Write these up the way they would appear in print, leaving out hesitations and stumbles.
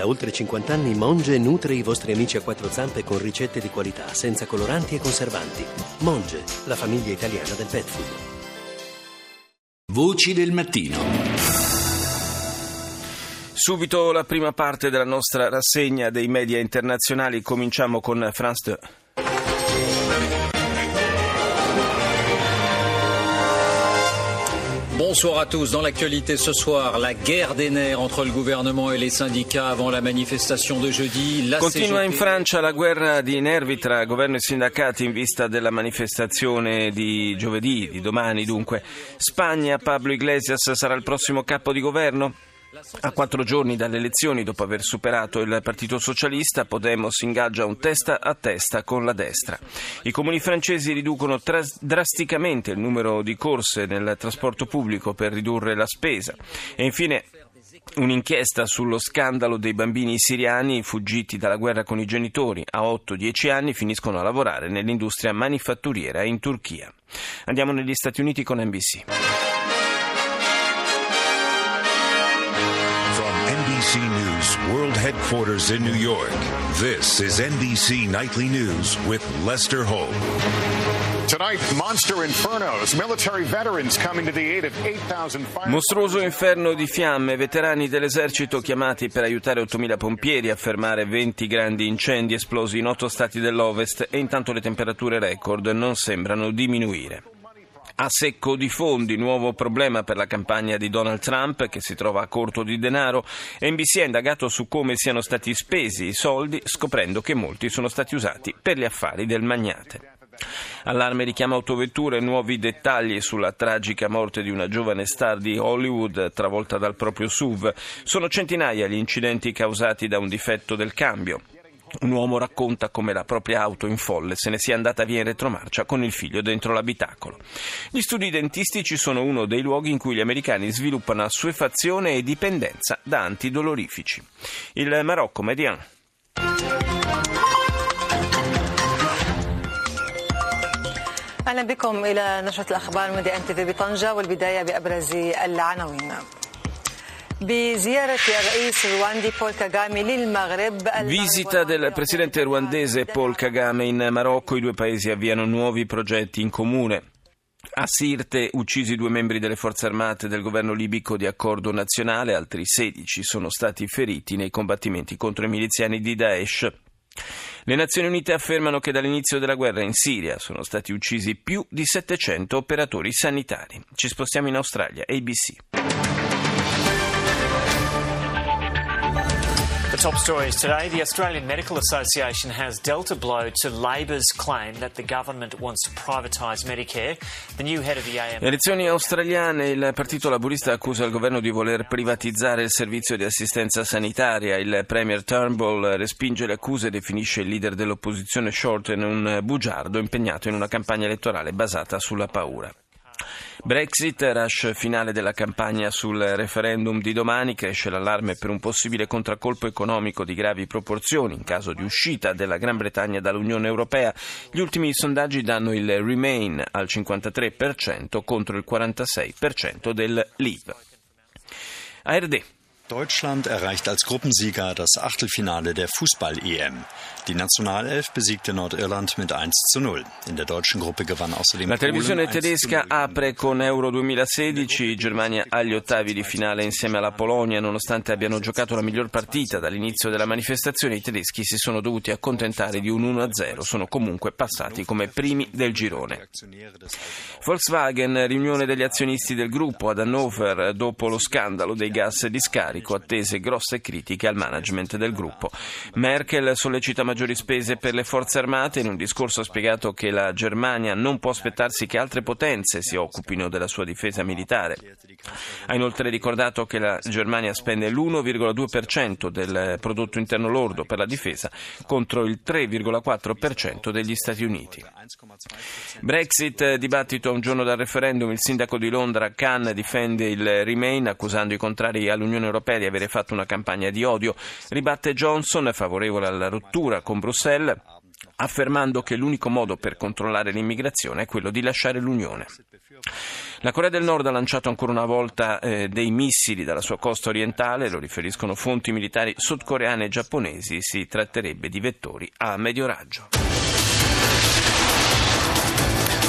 Da oltre 50 anni Monge nutre i vostri amici a quattro zampe con ricette di qualità, senza coloranti e conservanti. Monge, la famiglia italiana del pet food. Voci del mattino. Subito la prima parte della nostra rassegna dei media internazionali. Cominciamo con France 2. Bonsoir à tous. Dans l'actualité ce soir, la guerre des nerfs entre le gouvernement et les syndicats avant la manifestation de jeudi. La Continua in Francia la guerra di nervi tra governo e sindacati in vista della manifestazione di giovedì, di domani dunque. Spagna, Pablo Iglesias sarà il prossimo capo di governo? A 4 giorni dalle elezioni, dopo aver superato il Partito Socialista, Podemos ingaggia un testa a testa con la destra. I comuni francesi riducono drasticamente il numero di corse nel trasporto pubblico per ridurre la spesa. E infine un'inchiesta sullo scandalo dei bambini siriani fuggiti dalla guerra con i genitori. A 8-10 anni finiscono a lavorare nell'industria manifatturiera in Turchia. Andiamo negli Stati Uniti con NBC. NBC News World Headquarters in New York. This is NBC Nightly News with Lester Holt. Tonight, monster infernos, military veterans coming to the aid of 8,000 mostruoso inferno di fiamme, veterani dell'esercito chiamati per aiutare 8.000 pompieri a fermare 20 grandi incendi esplosi in 8 stati dell'Ovest, e intanto le temperature record non sembrano diminuire. A secco di fondi, nuovo problema per la campagna di Donald Trump, che si trova a corto di denaro. NBC ha indagato su come siano stati spesi i soldi, scoprendo che molti sono stati usati per gli affari del magnate. Allarme richiama autovetture, nuovi dettagli sulla tragica morte di una giovane star di Hollywood travolta dal proprio SUV. Sono centinaia gli incidenti causati da un difetto del cambio. Un uomo racconta come la propria auto in folle se ne sia andata via in retromarcia con il figlio dentro l'abitacolo. Gli studi dentistici sono uno dei luoghi in cui gli americani sviluppano assuefazione e dipendenza da antidolorifici. Il Marocco, Median. أهلا بكم إلى نشرة الأخبار من ام تي في بطنجة والبداية بأبرز العناوين. Visita del presidente ruandese Paul Kagame in Marocco, i due paesi avviano nuovi progetti in comune. A Sirte uccisi 2 membri delle forze armate del governo libico di accordo nazionale, altri 16 sono stati feriti nei combattimenti contro i miliziani di Daesh. Le Nazioni Unite affermano che dall'inizio della guerra in Siria sono stati uccisi più di 700 operatori sanitari. Ci spostiamo in Australia, ABC. Top stories today. The Australian Medical Association has dealt a blow to Labor's claim that the government wants to privatise Medicare. The new head of the AMA. Elezioni australiane. Il partito laburista accusa il governo di voler privatizzare il servizio di assistenza sanitaria. Il premier Turnbull respinge le accuse e definisce il leader dell'opposizione Shorten un bugiardo impegnato in una campagna elettorale basata sulla paura. Brexit, rush finale della campagna sul referendum di domani, cresce l'allarme per un possibile contraccolpo economico di gravi proporzioni in caso di uscita della Gran Bretagna dall'Unione Europea. Gli ultimi sondaggi danno il Remain al 53% contro il 46% del Leave. ARD. Deutschland erreicht als Gruppensieger das Achtelfinale der Fußball-EM. Die Nationalelf besiegte Nordirland mit 1:0. In der deutschen Gruppe gewann außerdem La televisione tedesca apre con Euro 2016, Germania agli ottavi di finale insieme alla Polonia. Nonostante abbiano giocato la miglior partita dall'inizio della manifestazione, i tedeschi si sono dovuti accontentare di un 1-0, sono comunque passati come primi del girone. Volkswagen, riunione degli azionisti del gruppo ad Hannover dopo lo scandalo dei gas di scarico. Attese grosse critiche al management del gruppo. Merkel sollecita maggiori spese per le forze armate. In un discorso ha spiegato che la Germania non può aspettarsi che altre potenze si occupino della sua difesa militare. Ha inoltre ricordato che la Germania spende l'1,2% del prodotto interno lordo per la difesa contro il 3,4% degli Stati Uniti. Brexit, dibattito a un giorno dal referendum. Il sindaco di Londra Khan difende il Remain accusando i contrari all'Unione Europea di avere fatto una campagna di odio. Ribatte Johnson, favorevole alla rottura con Bruxelles. affermando che l'unico modo per controllare l'immigrazione è quello di lasciare l'Unione. La Corea del Nord ha lanciato ancora una volta dei missili dalla sua costa orientale, lo riferiscono fonti militari sudcoreane e giapponesi, si tratterebbe di vettori a medio raggio.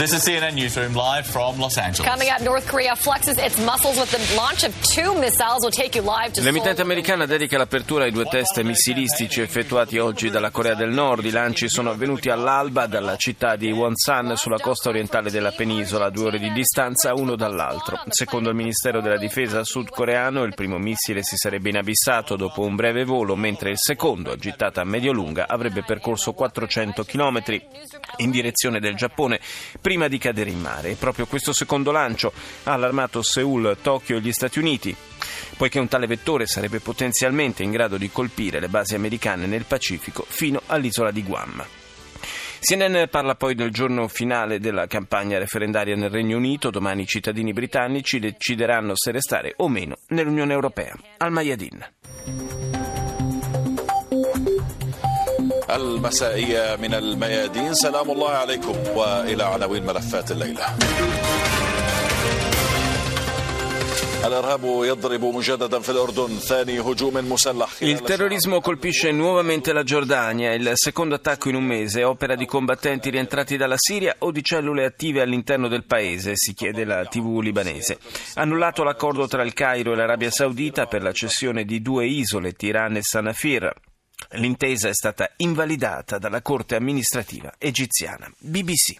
This is CNN Newsroom live from Los Angeles. Coming up, North Korea flexes its muscles with the launch of two missiles. We'll take you live to. L'emittente americana dedica l'apertura ai due test missilistici effettuati oggi dalla Corea del Nord. I lanci sono avvenuti all'alba dalla città di Wonsan sulla costa orientale della penisola, a 2 ore di distanza uno dall'altro. Secondo il Ministero della Difesa sudcoreano, il primo missile si sarebbe inabissato dopo un breve volo, mentre il secondo, a gittata medio-lunga, avrebbe percorso 400 chilometri in direzione del Giappone prima di cadere in mare. E proprio questo secondo lancio ha allarmato Seul, Tokyo e gli Stati Uniti, poiché un tale vettore sarebbe potenzialmente in grado di colpire le basi americane nel Pacifico fino all'isola di Guam. CNN parla poi del giorno finale della campagna referendaria nel Regno Unito. Domani i cittadini britannici decideranno se restare o meno nell'Unione Europea. Al Mayadin. المسائية من الميادين سلام الله عليكم وإلى عناوين ملفات الليلة Il terrorismo colpisce nuovamente la Giordania, il secondo attacco in un mese, opera di combattenti rientrati dalla Siria o di cellule attive all'interno del paese, si chiede la TV libanese. Annullato l'accordo tra il Cairo e l'Arabia Saudita per la cessione di 2 isole, Tirana e Sanafir. L'intesa è stata invalidata dalla Corte amministrativa egiziana. BBC.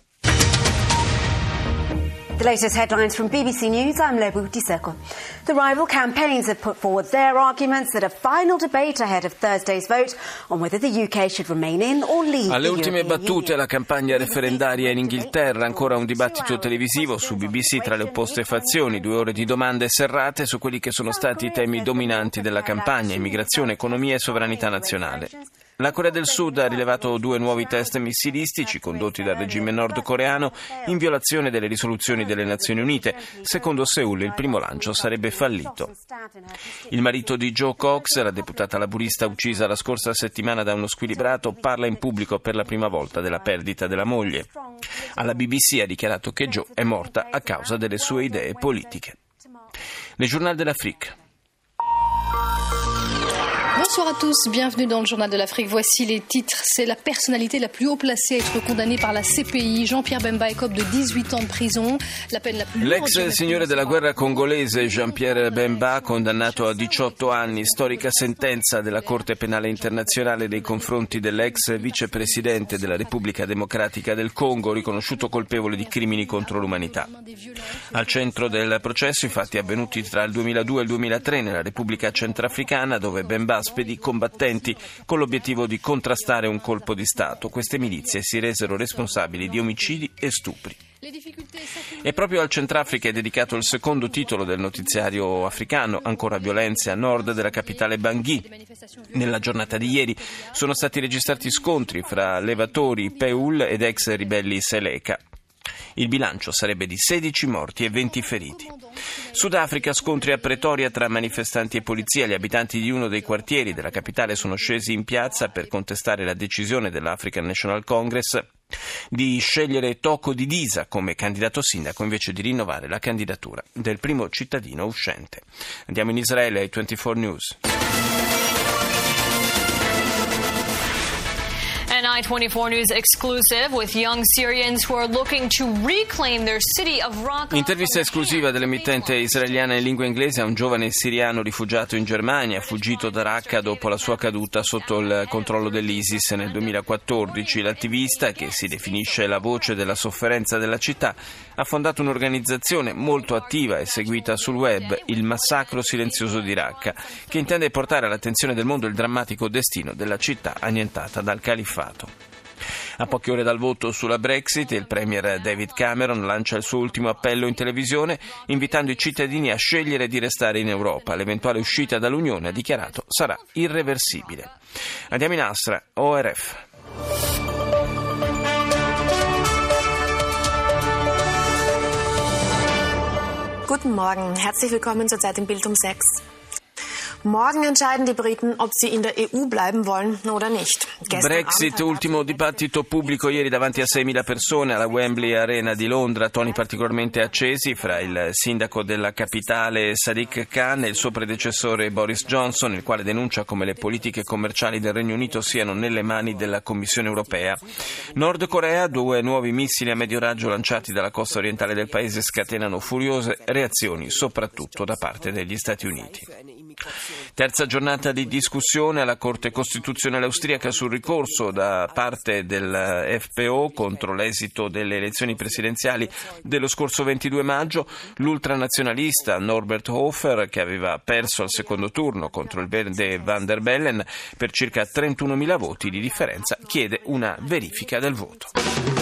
The latest headlines from BBC News, I'm Lebu Diseko. The rival campaigns have put forward their arguments at a final debate ahead of Thursday's vote on whether the UK should remain in or leave. Alle ultime battute la campagna referendaria in Inghilterra, ancora un dibattito televisivo su BBC tra le opposte fazioni, 2 ore di domande serrate su quelli che sono stati i temi dominanti della campagna: immigrazione, economia e sovranità nazionale. La Corea del Sud ha rilevato 2 nuovi test missilistici condotti dal regime nordcoreano in violazione delle risoluzioni delle Nazioni Unite. Secondo Seul, il primo lancio sarebbe fallito. Il marito di Jo Cox, la deputata laburista uccisa la scorsa settimana da uno squilibrato, parla in pubblico per la prima volta della perdita della moglie. Alla BBC ha dichiarato che Jo è morta a causa delle sue idee politiche. Le Journal de l'Afrique. Bonsoir à tous, bienvenue dans le Journal de l'Afrique. Voici les titres. C'est la personnalité la plus haut placée à être condamnée par la CPI. Jean-Pierre Bemba écope de 18 ans de prison. La peine la plus L'ex signore della guerra congolese Jean-Pierre Bemba, condannato a 18 anni, storica sentenza della Corte Penale Internazionale nei confronti dell'ex vicepresidente della Repubblica Democratica del Congo, riconosciuto colpevole di crimini contro l'umanità. Al centro del processo i fatti avvenuti tra il 2002 e il 2003 nella Repubblica Centrafricana, dove Bemba di combattenti con l'obiettivo di contrastare un colpo di Stato. Queste milizie si resero responsabili di omicidi e stupri. E proprio al Centrafrica è dedicato il secondo titolo del notiziario africano, ancora violenze a nord della capitale Bangui. Nella giornata di ieri sono stati registrati scontri fra levatori Peul ed ex ribelli Seleka. Il bilancio sarebbe di 16 morti e 20 feriti. Sudafrica, scontri a Pretoria tra manifestanti e polizia. Gli abitanti di uno dei quartieri della capitale sono scesi in piazza per contestare la decisione dell'African National Congress di scegliere Thoko DiDiza come candidato sindaco invece di rinnovare la candidatura del primo cittadino uscente. Andiamo in Israele ai 24 News. I24 News exclusive with young Syrians who are looking to reclaim their city of Raqqa. Intervista esclusiva dell'emittente israeliana in lingua inglese a un giovane siriano rifugiato in Germania, fuggito da Raqqa dopo la sua caduta sotto il controllo dell'ISIS nel 2014. L'attivista, che si definisce la voce della sofferenza della città, ha fondato un'organizzazione molto attiva e seguita sul web, il Massacro Silenzioso di Raqqa, che intende portare all'attenzione del mondo il drammatico destino della città annientata dal califfato. A poche ore dal voto sulla Brexit, il premier David Cameron lancia il suo ultimo appello in televisione, invitando i cittadini a scegliere di restare in Europa. L'eventuale uscita dall'Unione, ha dichiarato, sarà irreversibile. Andiamo in Astra, ORF. Guten Morgen, herzlich willkommen zur Zeit im Bild um 6. Morgen entscheiden die Briten, ob sie in der EU bleiben wollen oder nicht. Brexit, ultimo dibattito pubblico ieri davanti a 6.000 persone alla Wembley Arena di Londra. Toni particolarmente accesi fra il sindaco della capitale Sadiq Khan e il suo predecessore Boris Johnson, il quale denuncia come le politiche commerciali del Regno Unito siano nelle mani della Commissione europea. Nord Corea, due nuovi missili a medio raggio lanciati dalla costa orientale del paese scatenano furiose reazioni, soprattutto da parte degli Stati Uniti. Terza giornata di discussione alla Corte Costituzionale austriaca sul ricorso da parte del FPÖ contro l'esito delle elezioni presidenziali dello scorso 22 maggio. L'ultranazionalista Norbert Hofer, che aveva perso al secondo turno contro il verde Van der Bellen per circa 31.000 voti di differenza, chiede una verifica del voto.